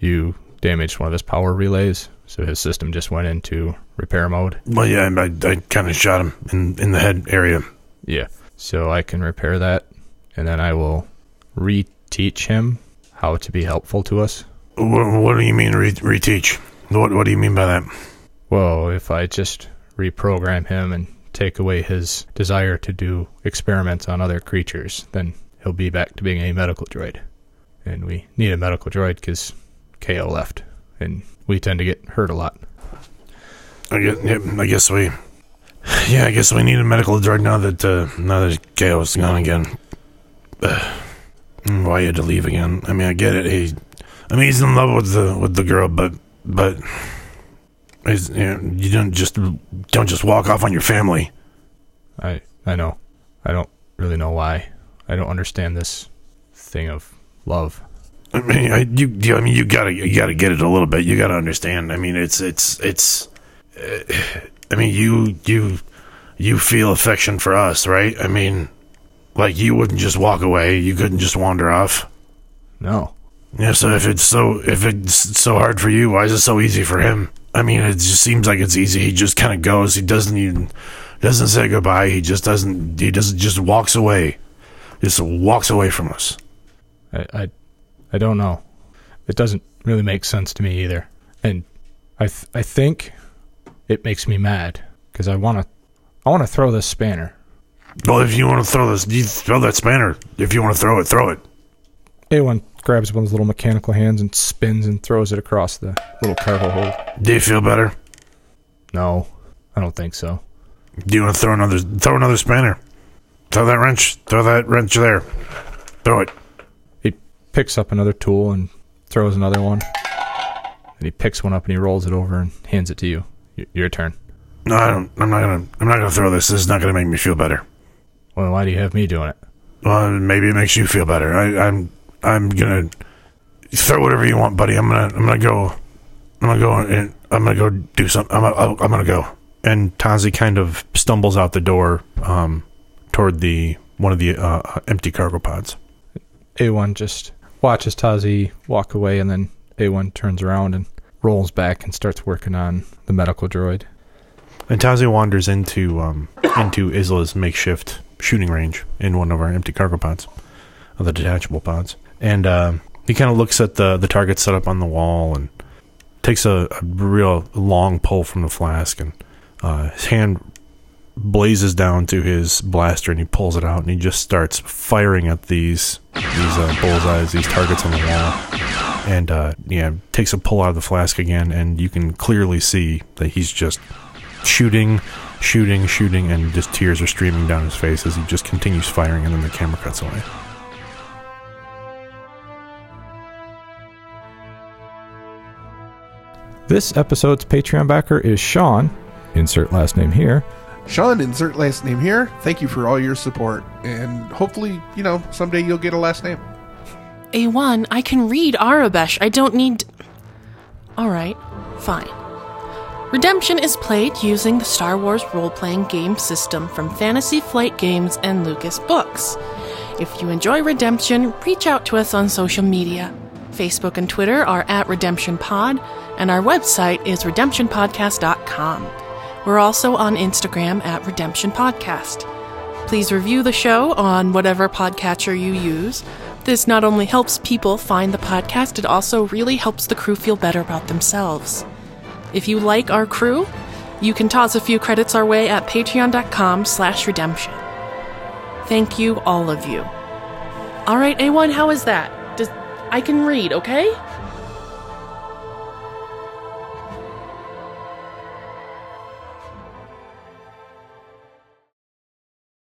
You damaged one of his power relays, so his system just went into repair mode. Well, yeah, I kind of shot him in the head area. Yeah. so I can repair that, and then I will reteach him how to be helpful to us. What do you mean reteach? What do you mean by that? Well, if I just reprogram him and take away his desire to do experiments on other creatures, then he'll be back to being a medical droid. And we need a medical droid because Kale left, and we tend to get hurt a lot. I guess we need a medical droid now that Kale's gone again. Why you had to leave again? I mean, I get it. He's in love with the girl, but you don't just walk off on your family. I know. I don't really know why. I don't understand this thing of love. I mean, you gotta get it a little bit. You gotta understand. I mean, it's. I mean, you feel affection for us, right? I mean, like, you wouldn't just walk away. You couldn't just wander off. No. Yeah. So if it's so hard for you, why is it so easy for him? I mean, it just seems like it's easy. He just kind of goes. He doesn't say goodbye. He just walks away. Just walks away from us. I don't know. It doesn't really make sense to me either. And I think it makes me mad because I want to throw this spanner. Well, if you want to throw this, you throw that spanner. If you want to throw it, throw it. A1 grabs one of his little mechanical hands and spins and throws it across the little cargo hold. Do you feel better? No, I don't think so. Do you want to throw another spanner? Throw that wrench there. Throw it. Picks up another tool and throws another one. And he picks one up and he rolls it over and hands it to you. Your turn. No, I'm not gonna throw this. This is not gonna make me feel better. Well, why do you have me doing it? Well, maybe it makes you feel better. I'm gonna throw whatever you want, buddy. I'm gonna go do something. I'm gonna go. And Tazi kind of stumbles out the door toward the one of the empty cargo pods. A1 just watches Tazi walk away, and then A1 turns around and rolls back and starts working on the medical droid. And Tazi wanders into Isla's makeshift shooting range in one of our empty cargo pods, or the detachable pods. And he kind of looks at the target set up on the wall and takes a real long pull from the flask, and his hand blazes down to his blaster, and he pulls it out, and he just starts firing at these bullseyes, these targets on the wall. And takes a pull out of the flask again, and you can clearly see that he's just shooting, and just tears are streaming down his face as he just continues firing, and then the camera cuts away. This episode's Patreon backer is Sean. Insert last name here. Sean, insert last name here. Thank you for all your support, and hopefully, someday you'll get a last name. A1, I can read Arabesh. I don't need... Alright, fine. Redemption is played using the Star Wars role-playing game system from Fantasy Flight Games and Lucas Books. If you enjoy Redemption, reach out to us on social media. Facebook and Twitter are @RedemptionPod, and our website is redemptionpodcast.com. We're also on Instagram @RedemptionPodcast. Please review the show on whatever podcatcher you use. This not only helps people find the podcast, it also really helps the crew feel better about themselves. If you like our crew, you can toss a few credits our way at patreon.com/redemption. Thank you, all of you. All right, A1, how is that? I can read, okay?